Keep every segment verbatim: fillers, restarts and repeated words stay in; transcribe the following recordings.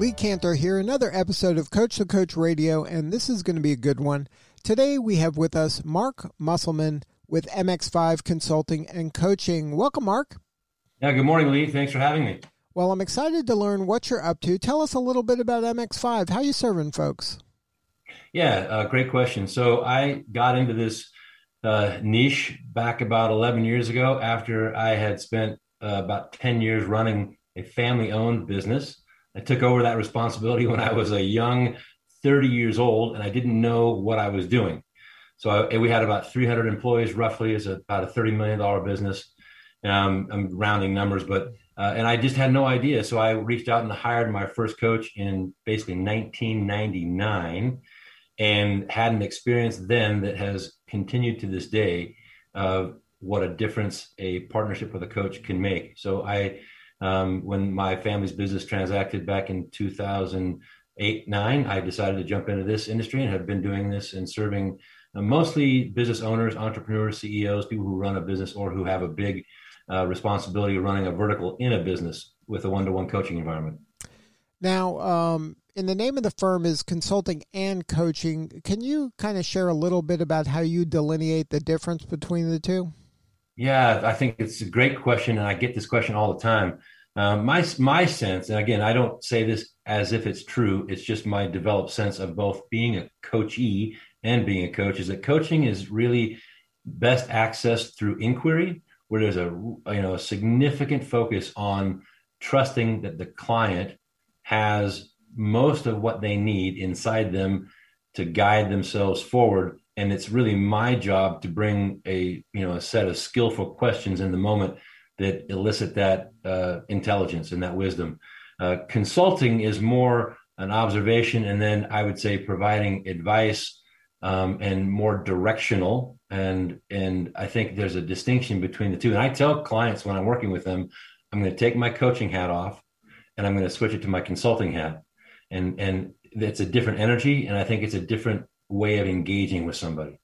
Lee Cantor here, another episode of Coach the Coach Radio, and this is going to be a good one. Today we have with us Mark Musselman with M X five Consulting and Coaching. Welcome, Mark. Yeah, good morning, Lee. Thanks for having me. Well, I'm excited to learn what you're up to. Tell us a little bit about M X five. How you serving folks? Yeah, uh, great question. So I got into this uh, niche back about eleven years ago after I had spent uh, about ten years running a family-owned business. I took over that responsibility when I was a young thirty years old, and I didn't know what I was doing. So I, we had about three hundred employees, roughly. It's about a thirty million dollars business. Um, I'm rounding numbers, but uh, and I just had no idea. So I reached out and hired my first coach in basically nineteen ninety-nine, and had an experience then that has continued to this day of what a difference a partnership with a coach can make. So I. Um, when my family's business transacted back in two thousand eight, nine, I decided to jump into this industry and have been doing this and serving uh, mostly business owners, entrepreneurs, C E Os, people who run a business or who have a big uh, responsibility of running a vertical in a business with a one-to-one coaching environment. Now, um, and the name of the firm is Consulting and Coaching. Can you kind of share a little bit about how you delineate the difference between the two? Yeah, I think it's a great question, and I get this question all the time. Um, my my sense, and again, I don't say this as if it's true. It's just my developed sense of both being a coachee and being a coach is that coaching is really best accessed through inquiry, where there's a you know a significant focus on trusting that the client has most of what they need inside them to guide themselves forward. And it's really my job to bring a, you know, a set of skillful questions in the moment that elicit that uh, intelligence and that wisdom. Uh, consulting is more an observation, and then I would say providing advice um, and more directional. And, and I think there's a distinction between the two. And I tell clients when I'm working with them, I'm going to take my coaching hat off and I'm going to switch it to my consulting hat. And, and it's a different energy. And I think it's a different way of engaging with somebody.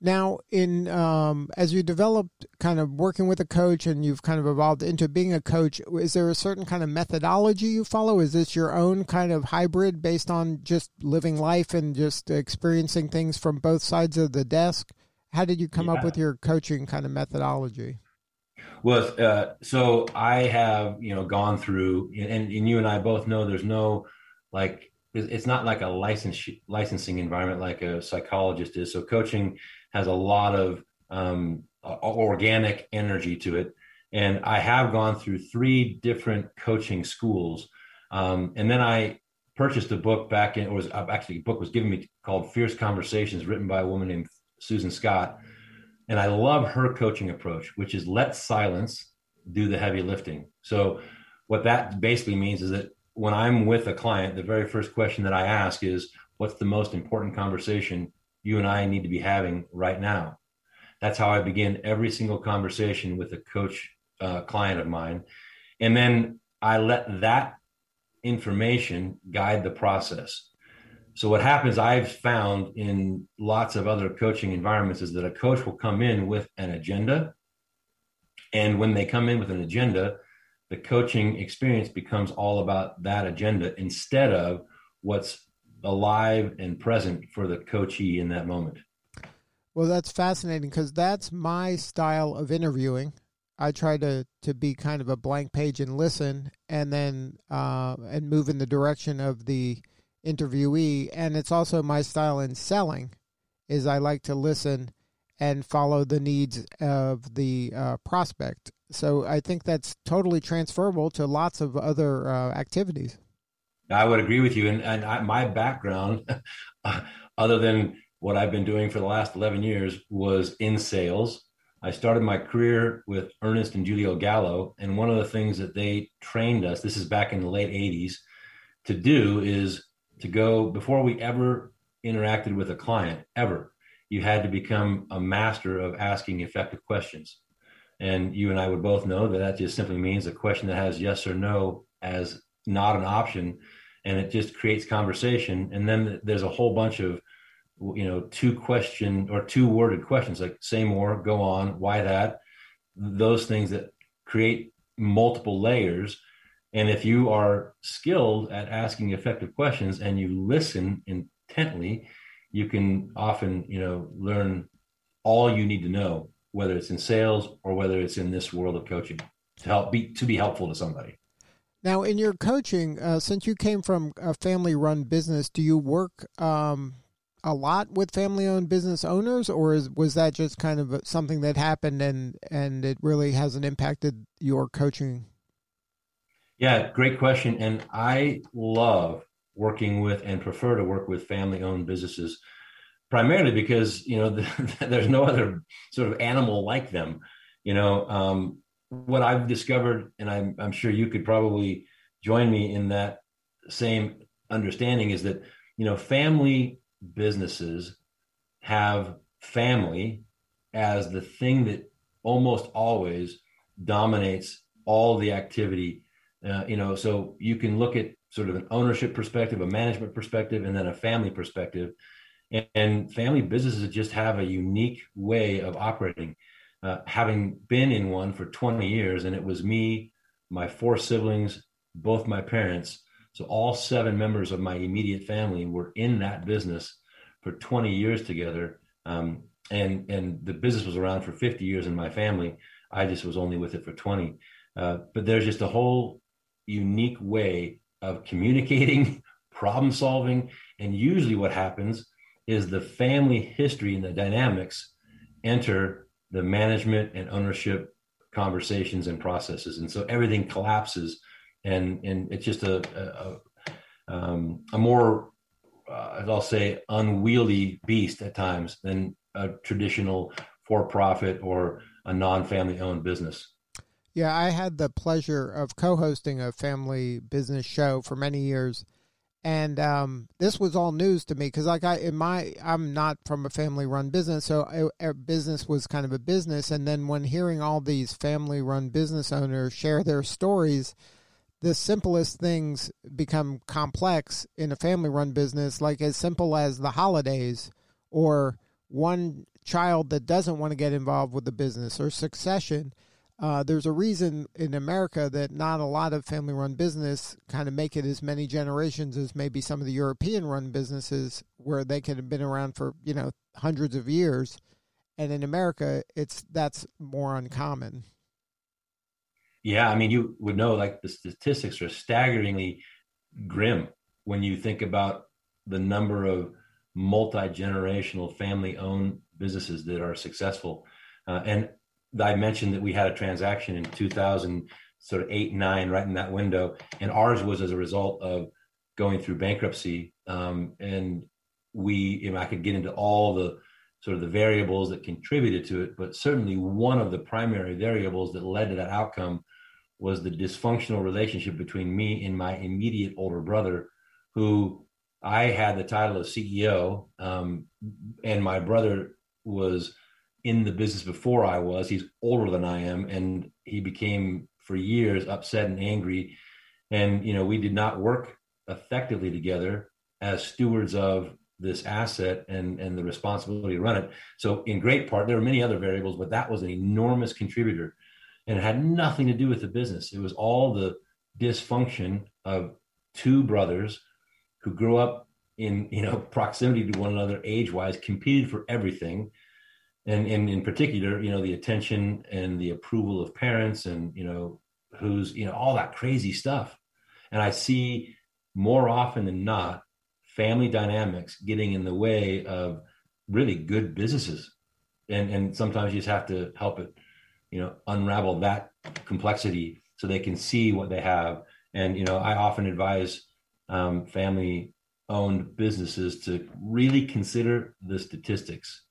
Now, in um, as you developed kind of working with a coach and you've kind of evolved into being a coach, is there a certain kind of methodology you follow? Is this your own kind of hybrid based on just living life and just experiencing things from both sides of the desk? How did you come yeah. up with your coaching kind of methodology? Well, uh, so I have, you know, gone through, and, and you and I both know there's no like, it's not like a license, licensing environment like a psychologist is. So coaching has a lot of um, organic energy to it. And I have gone through three different coaching schools. Um, and then I purchased a book back in, or was actually a book was given me called Fierce Conversations, written by a woman named Susan Scott. And I love her coaching approach, which is let silence do the heavy lifting. So what that basically means is that when I'm with a client, the very first question that I ask is, what's the most important conversation you and I need to be having right now? That's how I begin every single conversation with a coach uh, client of mine. And then I let that information guide the process. So what happens, I've found in lots of other coaching environments, is that a coach will come in with an agenda. And when they come in with an agenda, the coaching experience becomes all about that agenda instead of what's alive and present for the coachee in that moment. Well, that's fascinating because that's my style of interviewing. I try to, to be kind of a blank page and listen and then uh, and move in the direction of the interviewee. And it's also my style in selling is I like to listen and follow the needs of the uh, prospect. So I think that's totally transferable to lots of other uh, activities. I would agree with you. And, and I, my background, other than what I've been doing for the last eleven years, was in sales. I started my career with Ernest and Julio Gallo, and one of the things that they trained us, this is back in the late eighties, to do is to go, before we ever interacted with a client, ever, you had to become a master of asking effective questions. And you and I would both know that that just simply means a question that has yes or no as not an option, and it just creates conversation. And then there's a whole bunch of, you know, two question or two worded questions like say more, go on, why that, those things that create multiple layers. And if you are skilled at asking effective questions and you listen intently, you can often, you know, learn all you need to know, whether it's in sales or whether it's in this world of coaching, to help be, to be helpful to somebody. Now, in your coaching, uh, since you came from a family run business, do you work, um, a lot with family-owned business owners, or is, was that just kind of something that happened and and it really hasn't impacted your coaching? Yeah, great question. And I love working with and prefer to work with family-owned businesses, primarily because, you know, the, there's no other sort of animal like them. You know, um, what I've discovered, and I'm, I'm sure you could probably join me in that same understanding, is that, you know, family businesses have family as the thing that almost always dominates all the activity. Uh, you know, so you can look at sort of an ownership perspective, a management perspective, and then a family perspective. And, and family businesses just have a unique way of operating. Uh, having been in one for twenty years, and it was me, my four siblings, both my parents. So all seven members of my immediate family were in that business for twenty years together. Um, and and the business was around for fifty years in my family. I just was only with it for twenty. Uh, but there's just a whole unique way of communicating, problem solving. And usually what happens is the family history and the dynamics enter the management and ownership conversations and processes. And so everything collapses. And and it's just a a, a, um, a more, uh, I'll say, unwieldy beast at times than a traditional for-profit or a non-family-owned business. Yeah, I had the pleasure of co-hosting a family business show for many years, and um, this was all news to me because, like, I in my I'm not from a family-run business, so I, a business was kind of a business. And then when hearing all these family-run business owners share their stories, the simplest things become complex in a family-run business, like as simple as the holidays or one child that doesn't want to get involved with the business or succession. Uh, there's a reason in America that not a lot of family-run business kind of make it as many generations as maybe some of the European-run businesses where they could have been around for, you know, hundreds of years. And in America, it's that's more uncommon. Yeah, I mean, you would know, like, the statistics are staggeringly grim when you think about the number of multi-generational family-owned businesses that are successful. Uh, and I mentioned that we had a transaction in two thousand, sort of eight, nine, right in that window. And ours was as a result of going through bankruptcy. Um, and we, you know, I could get into all the sort of the variables that contributed to it, but certainly one of the primary variables that led to that outcome was the dysfunctional relationship between me and my immediate older brother, who I had the title of C E O, um, and my brother was in the business before I was. He's older than I am, and he became, for years, upset and angry. And, you know, we did not work effectively together as stewards of this asset and, and the responsibility to run it. So in great part, there were many other variables, but that was an enormous contributor. And it had nothing to do with the business. It was all the dysfunction of two brothers who grew up in, you know, proximity to one another age-wise, competed for everything. And, and in particular, you know, the attention and the approval of parents and, you know, who's, you know, all that crazy stuff. And I see more often than not, family dynamics getting in the way of really good businesses. And, and sometimes you just have to help it, you know, unravel that complexity so they can see what they have. And, you know, I often advise um, family owned businesses to really consider the statistics.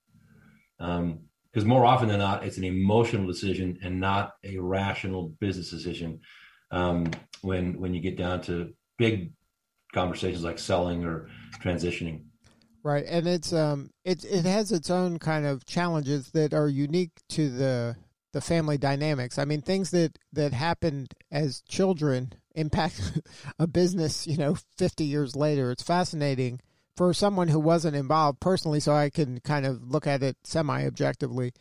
Um, Because more often than not, it's an emotional decision and not a rational business decision. Um, when when you get down to big conversations like selling or transitioning, right? And it's um it it has its own kind of challenges that are unique to the the family dynamics. I mean, things that that happened as children impact a business, you know, fifty years later. It's fascinating for someone who wasn't involved personally, so I can kind of look at it semi-objectively.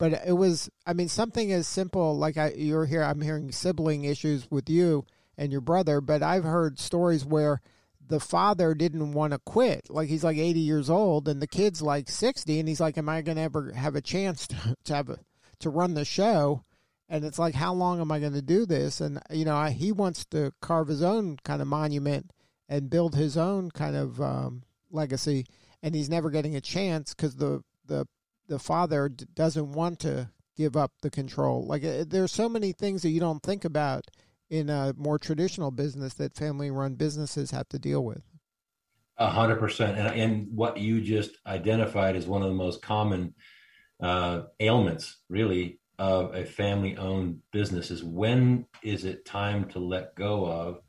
But it was, I mean, something as simple, like I, you're here, I'm hearing sibling issues with you and your brother, but I've heard stories where the father didn't want to quit. Like, he's like eighty years old and the kid's like sixty, and he's like, am I going to ever have a chance to, to, have a, to run the show? And it's like, how long am I going to do this? And, you know, I, he wants to carve his own kind of monument and build his own kind of um, legacy, and he's never getting a chance because the, the the father d- doesn't want to give up the control. Like, uh, there's so many things that you don't think about in a more traditional business that family-run businesses have to deal with. A hundred percent. And, and what you just identified is one of the most common uh, ailments, really, of a family-owned business is, when is it time to let go of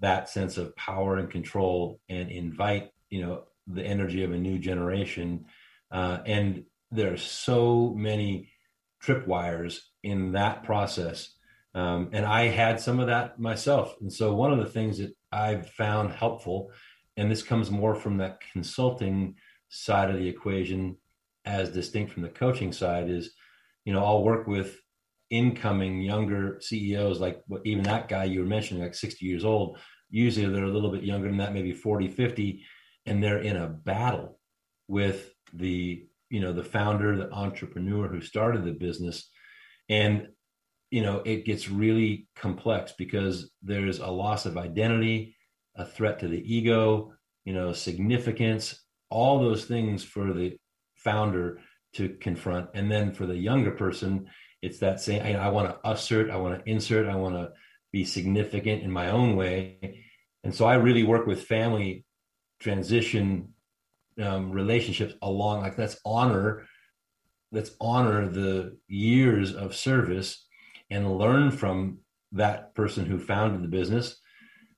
that sense of power and control and invite, you know, the energy of a new generation? Uh, and there are so many tripwires in that process. Um, and I had some of that myself. And so one of the things that I've found helpful, and this comes more from that consulting side of the equation as distinct from the coaching side, is, you know, I'll work with incoming younger C E Os, like even that guy you were mentioning, like sixty years old. Usually they're a little bit younger than that, maybe forty, fifty, and they're in a battle with the, you know, the founder, the entrepreneur who started the business. And, you know, it gets really complex because there's a loss of identity, a threat to the ego, you know, significance, all those things for the founder to confront. And then for the younger person, it's that saying, I, I want to assert, I want to insert, I want to be significant in my own way. And so I really work with family transition um, relationships along, like, let's honor, let's honor the years of service and learn from that person who founded the business,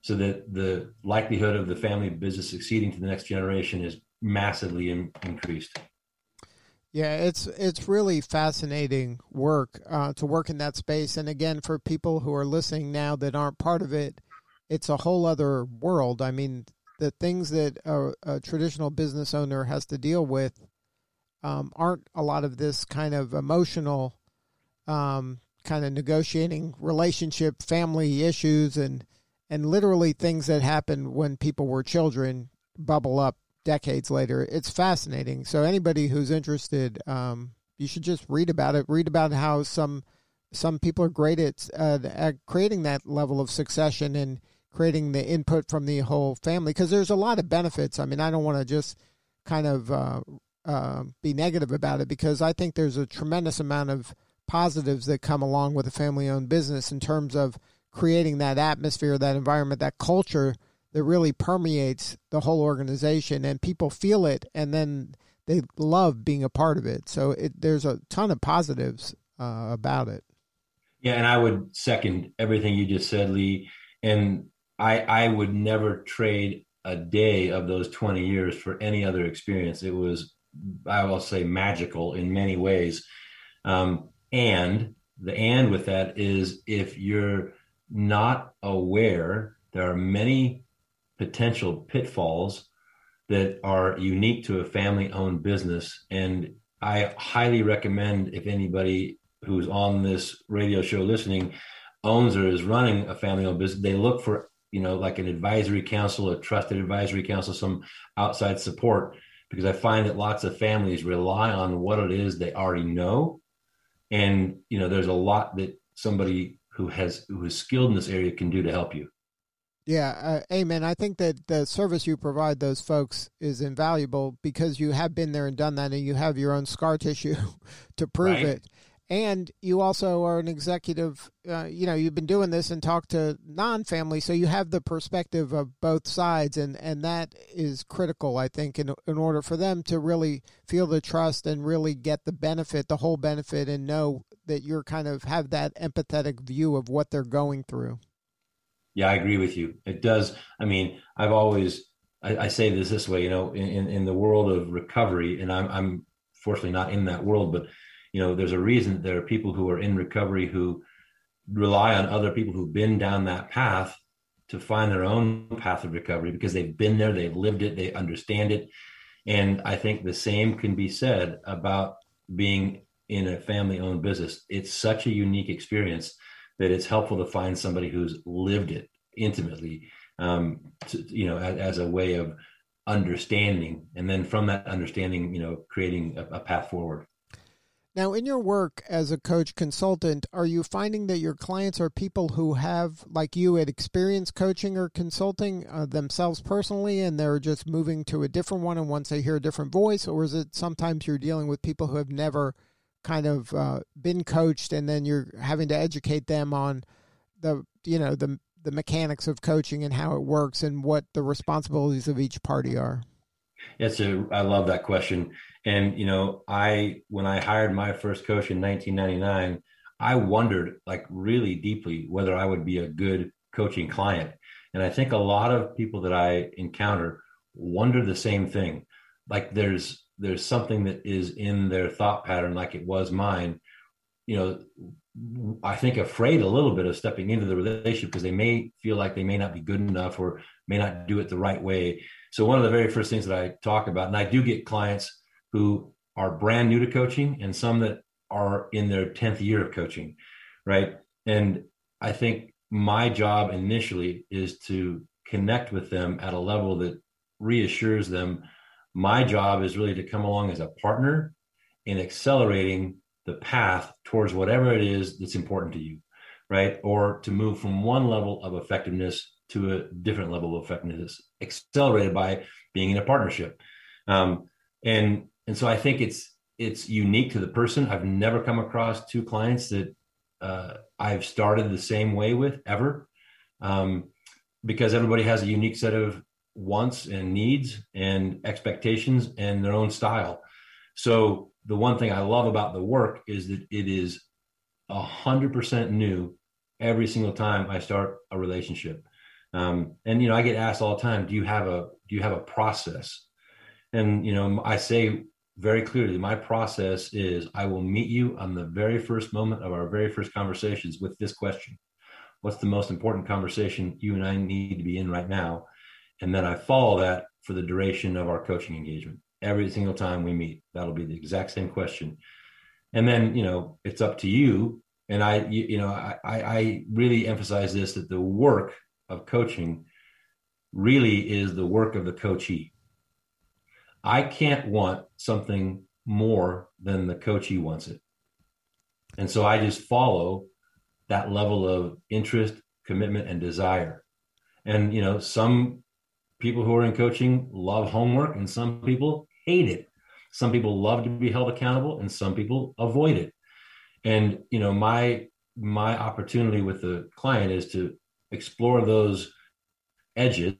so that the likelihood of the family business succeeding to the next generation is massively in, increased. Yeah, it's it's really fascinating work uh, to work in that space. And again, for people who are listening now that aren't part of it, it's a whole other world. I mean, the things that a, a traditional business owner has to deal with um, aren't a lot of this kind of emotional um, kind of negotiating relationship, family issues, and and literally things that happened when people were children bubble up decades later. It's fascinating. So anybody who's interested, um, you should just read about it. Read about how some some people are great at, uh, at creating that level of succession and creating the input from the whole family, because there's a lot of benefits. I mean, I don't want to just kind of uh, uh, be negative about it, because I think there's a tremendous amount of positives that come along with a family-owned business in terms of creating that atmosphere, that environment, that culture that really permeates the whole organization, and people feel it, and then they love being a part of it. So it, there's a ton of positives uh, about it. Yeah, and I would second everything you just said, Lee. And I, I would never trade a day of those twenty years for any other experience. It was, I will say, magical in many ways. Um, and the and with that is, if you're not aware, there are many potential pitfalls that are unique to a family-owned business. And I highly recommend, if anybody who's on this radio show listening owns or is running a family-owned business, they look for, you know, like an advisory council, a trusted advisory council, some outside support, because I find that lots of families rely on what it is they already know. And, you know, there's a lot that somebody who has, who is skilled in this area can do to help you. Yeah, uh, amen. I think that the service you provide those folks is invaluable, because you have been there and done that, and you have your own scar tissue to prove right. it. And you also are an executive, uh, you know, you've been doing this and talked to non-family, so you have the perspective of both sides, and, and that is critical, I think, in, in order for them to really feel the trust and really get the benefit, the whole benefit, and know that you're kind of have that empathetic view of what they're going through. Yeah, I agree with you. It does. I mean, I've always, I, I say this this way, you know, in, in the world of recovery, and I'm, I'm fortunately not in that world, but you know, there's a reason there are people who are in recovery who rely on other people who've been down that path to find their own path of recovery, because they've been there, they've lived it, they understand it. And I think the same can be said about being in a family-owned business. It's such a unique experience that it's helpful to find somebody who's lived it intimately, um, to, you know, as, as a way of understanding. And then from that understanding, you know, creating a, a path forward. Now, in your work as a coach consultant, are you finding that your clients are people who have, like you, had experienced coaching or consulting uh, themselves personally, and they're just moving to a different one, and once they hear a different voice? Or is it sometimes you're dealing with people who have never kind of uh, been coached, and then you're having to educate them on the, you know, the the mechanics of coaching and how it works and what the responsibilities of each party are? It's a, I love that question. And, you know, I, when I hired my first coach in nineteen ninety-nine, I wondered, like, really deeply whether I would be a good coaching client. And I think a lot of people that I encounter wonder the same thing. Like there's, there's something that is in their thought pattern, like it was mine, you know, I think afraid a little bit of stepping into the relationship because they may feel like they may not be good enough or may not do it the right way. So one of the very first things that I talk about, and I do get clients who are brand new to coaching and some that are in their tenth year of coaching, right? And I think my job initially is to connect with them at a level that reassures them. My job is really to come along as a partner in accelerating the path towards whatever it is that's important to you, right? Or to move from one level of effectiveness to a different level of effectiveness, accelerated by being in a partnership. Um, and and so I think it's it's unique to the person. I've never come across two clients that uh, I've started the same way with ever, um, because everybody has a unique set of wants and needs and expectations and their own style. So the one thing I love about the work is that it is one hundred percent new every single time I start a relationship. Um, and, you know, I get asked all the time, do you have a, do you have a process? And, you know, I say very clearly, my process is I will meet you on the very first moment of our very first conversations with this question. What's the most important conversation you and I need to be in right now? And then I follow that for the duration of our coaching engagement. Every single time we meet, that'll be the exact same question. And then, you know, it's up to you. And I, you, you know, I, I really emphasize this, that the work of coaching really is the work of the coachee. I can't want something more than the coachee wants it. And so I just follow that level of interest, commitment, and desire. And, you know, some people who are in coaching love homework and some people hate it. Some people love to be held accountable and some people avoid it. And, you know, my, my opportunity with the client is to explore those edges,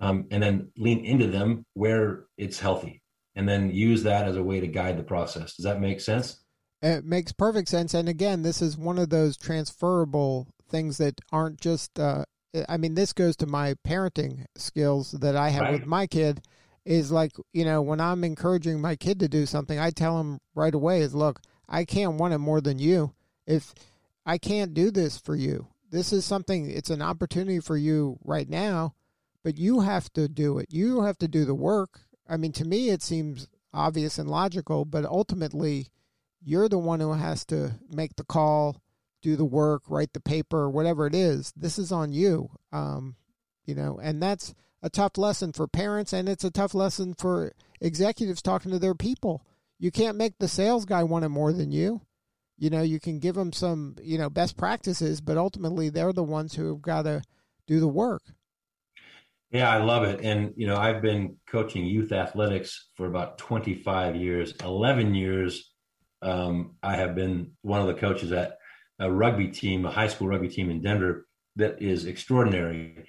um, and then lean into them where it's healthy, and then use that as a way to guide the process. Does that make sense? It makes perfect sense. And again, this is one of those transferable things that aren't just, uh, I mean, this goes to my parenting skills that I have right. with my kid is like, you know, when I'm encouraging my kid to do something, I tell him right away is, look, I can't want it more than you. If I can't do this for you, this is something, it's an opportunity for you right now, but you have to do it. You have to do the work. I mean, to me, it seems obvious and logical, but ultimately you're the one who has to make the call, do the work, write the paper, whatever it is. This is on you, um, you know, and that's a tough lesson for parents, and it's a tough lesson for executives talking to their people. You can't make the sales guy want it more than you. You know, you can give them some, you know, best practices, but ultimately they're the ones who have got to do the work. Yeah, I love it. And, you know, I've been coaching youth athletics for about twenty-five years, eleven years Um, I have been one of the coaches at a rugby team, a high school rugby team in Denver that is extraordinary.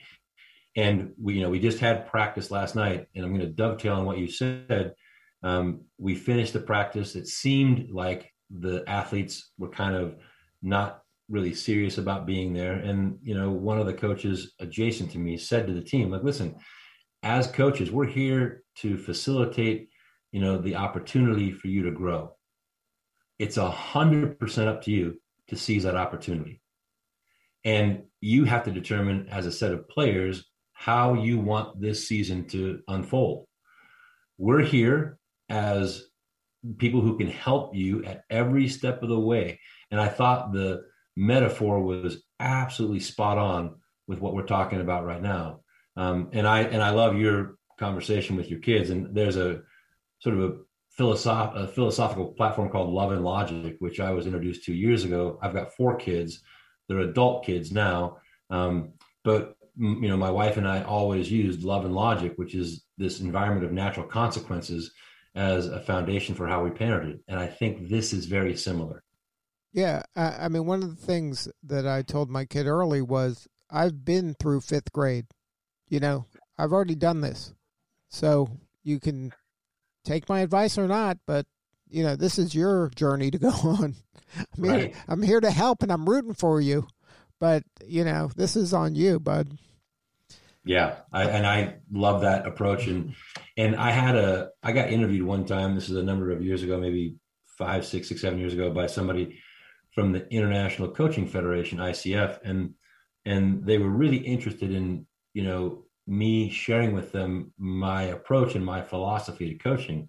And we, you know, we just had practice last night, and I'm going to dovetail on what you said. Um, we finished the practice. It seemed like the athletes were kind of not really serious about being there. And, you know, one of the coaches adjacent to me said to the team, like, listen, as coaches, we're here to facilitate, you know, the opportunity for you to grow. It's a hundred percent up to you to seize that opportunity. And you have to determine as a set of players how you want this season to unfold. We're here as people who can help you at every step of the way. And I thought the metaphor was absolutely spot on with what we're talking about right now. Um, and I and I love your conversation with your kids. And there's a sort of a, philosoph- a philosophical platform called Love and Logic, which I was introduced to years ago. I've got four kids. They're adult kids now. Um, but, you know, my wife and I always used Love and Logic, which is this environment of natural consequences, as a foundation for how we parented. And I think this is very similar. Yeah. I, I mean, one of the things that I told my kid early was I've been through fifth grade. You know, I've already done this. So you can take my advice or not, but, you know, this is your journey to go on. I mean, right. I'm here to help and I'm rooting for you, but, you know, this is on you, bud. Yeah. I, and I love that approach. And, and I had a, I got interviewed one time, this is a number of years ago, maybe five, six, six, seven years ago, by somebody from the International Coaching Federation, I C F. And, and they were really interested in, you know, me sharing with them my approach and my philosophy to coaching.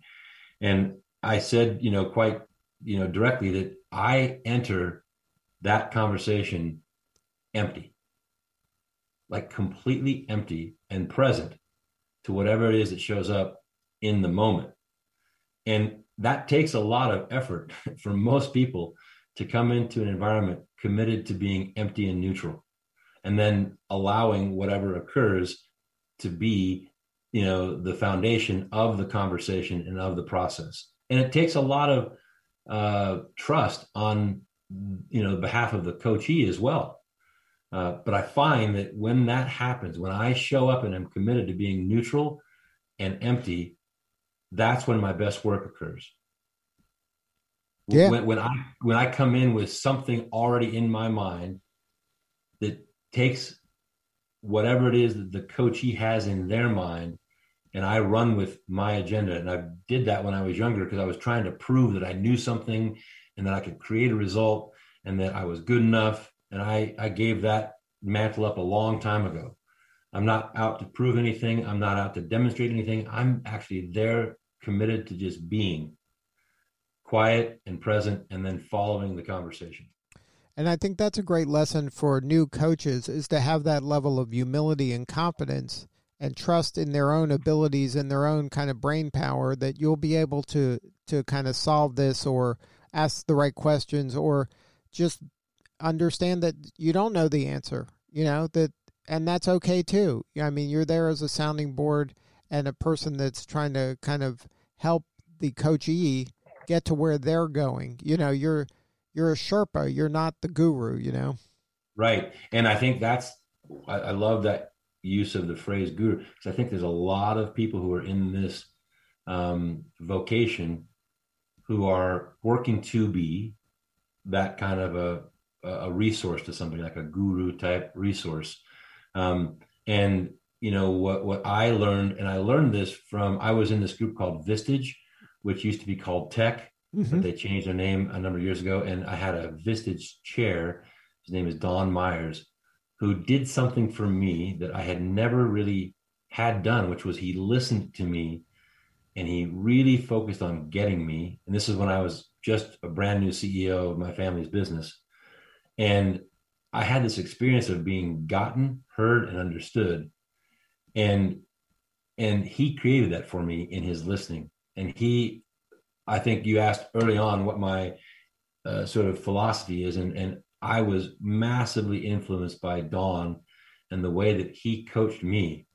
And I said, you know, quite, you know, directly that I enter that conversation empty. Like completely empty and present to whatever it is that shows up in the moment. And that takes a lot of effort for most people to come into an environment committed to being empty and neutral, and then allowing whatever occurs to be, you know, the foundation of the conversation and of the process. And it takes a lot of uh, trust on, you know, behalf of the coachee as well. Uh, but I find that when that happens, when I show up and I'm committed to being neutral and empty, that's when my best work occurs. Yeah. When, when I when I come in with something already in my mind that takes whatever it is that the coachee has in their mind, and I run with my agenda. And I did that when I was younger because I was trying to prove that I knew something and that I could create a result and that I was good enough. And I, I gave that mantle up a long time ago. I'm not out to prove anything. I'm not out to demonstrate anything. I'm actually there committed to just being quiet and present and then following the conversation. And I think that's a great lesson for new coaches, is to have that level of humility and confidence and trust in their own abilities and their own kind of brain power, that you'll be able to, to kind of solve this or ask the right questions or just understand that you don't know the answer, you know, that, and that's okay too. I mean, you're there as a sounding board and a person that's trying to kind of help the coachee get to where they're going. You know, you're, you're a Sherpa, you're not the guru, you know? Right. And I think that's, I, I love that use of the phrase guru, because I think there's a lot of people who are in this um, vocation who are working to be that kind of a, a resource to somebody, like a guru type resource. Um, and, you know, what, what I learned, and I learned this from, I was in this group called Vistage, which used to be called Tech, mm-hmm. but they changed their name a number of years ago. And I had a Vistage chair. His name is Don Myers, who did something for me that I had never really had done, which was he listened to me and he really focused on getting me. And this is when I was just a brand new C E O of my family's business. And I had this experience of being gotten, heard, and understood. And, and he created that for me in his listening. And he, I think you asked early on what my uh, sort of philosophy is. And, and I was massively influenced by Don and the way that he coached me,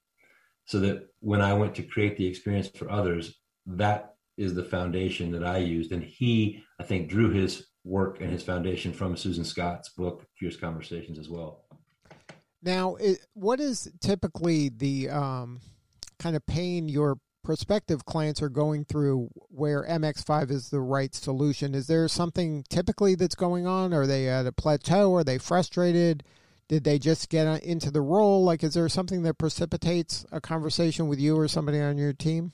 so that when I went to create the experience for others, that is the foundation that I used. And he, I think, drew his work and his foundation from Susan Scott's book, Fierce Conversations, as well. Now, it, what is typically the um, kind of pain your prospective clients are going through where M X five is the right solution? Is there something typically that's going on? Are they at a plateau? Are they frustrated? Did they just get into the role? Like, is there something that precipitates a conversation with you or somebody on your team?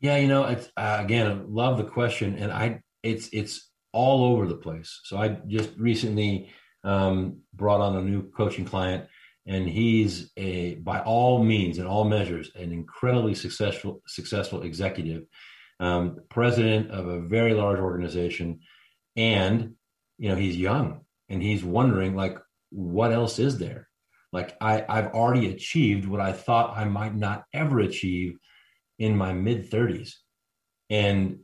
Yeah, you know, it's, uh, again, I love the question, and I it's it's all over the place. So I just recently um, brought on a new coaching client, and he's a by all means and all measures an incredibly successful successful executive, um, president of a very large organization, and you know he's young and he's wondering like what else is there? Like I I've already achieved what I thought I might not ever achieve in my mid thirties. And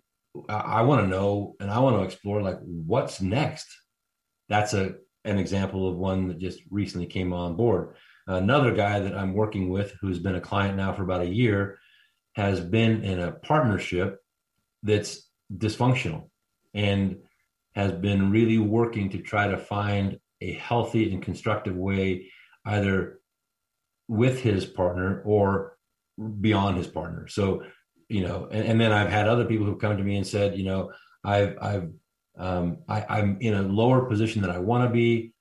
I, I want to know, and I want to explore like what's next. That's a, an example of one that just recently came on board. Another guy that I'm working with, who's been a client now for about a year, has been in a partnership that's dysfunctional and has been really working to try to find a healthy and constructive way, either with his partner or beyond his partner. So, you know, and, and then I've had other people who come to me and said, you know, I've, I've, um, I, I'm in a lower position than I want to be.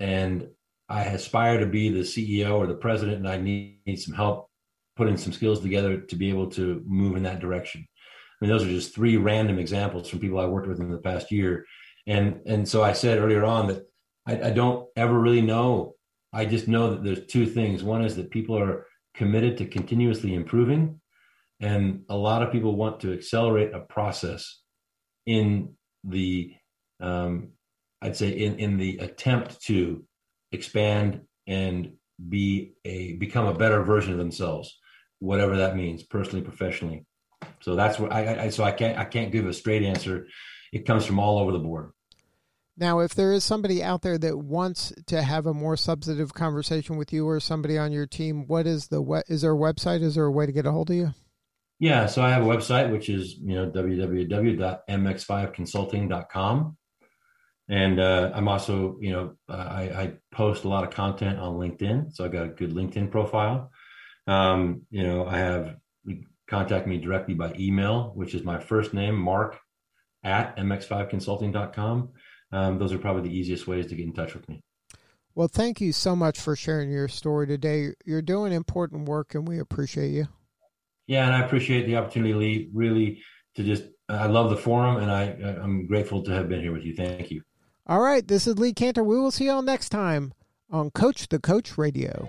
And I aspire to be the C E O or the president, and I need, need some help putting some skills together to be able to move in that direction. I mean, those are just three random examples from people I worked with in the past year. And, and so I said earlier on that I, I don't ever really know. I just know that there's two things. One is that people are committed to continuously improving, and a lot of people want to accelerate a process in the um I'd say in in the attempt to expand and be a become a better version of themselves, whatever that means, personally, professionally. So that's what I, I so I can't I can't give a straight answer. It comes from all over the board. Now, if there is somebody out there that wants to have a more substantive conversation with you or somebody on your team, what is the what is there a website? Is there a way to get a hold of you? Yeah, so I have a website, which is you know w w w dot m x five consulting dot com, and uh, I'm also you know I, I post a lot of content on LinkedIn, so I've got a good LinkedIn profile. Um, you know, I have you contact me directly by email, which is my first name, Mark at m x five consulting dot com. Um, those are probably the easiest ways to get in touch with me. Well, thank you so much for sharing your story today. You're doing important work, and we appreciate you. Yeah, and I appreciate the opportunity, Lee, really to just, I love the forum, and I, I'm grateful to have been here with you. Thank you. All right, this is Lee Cantor. We will see you all next time on Coach the Coach Radio.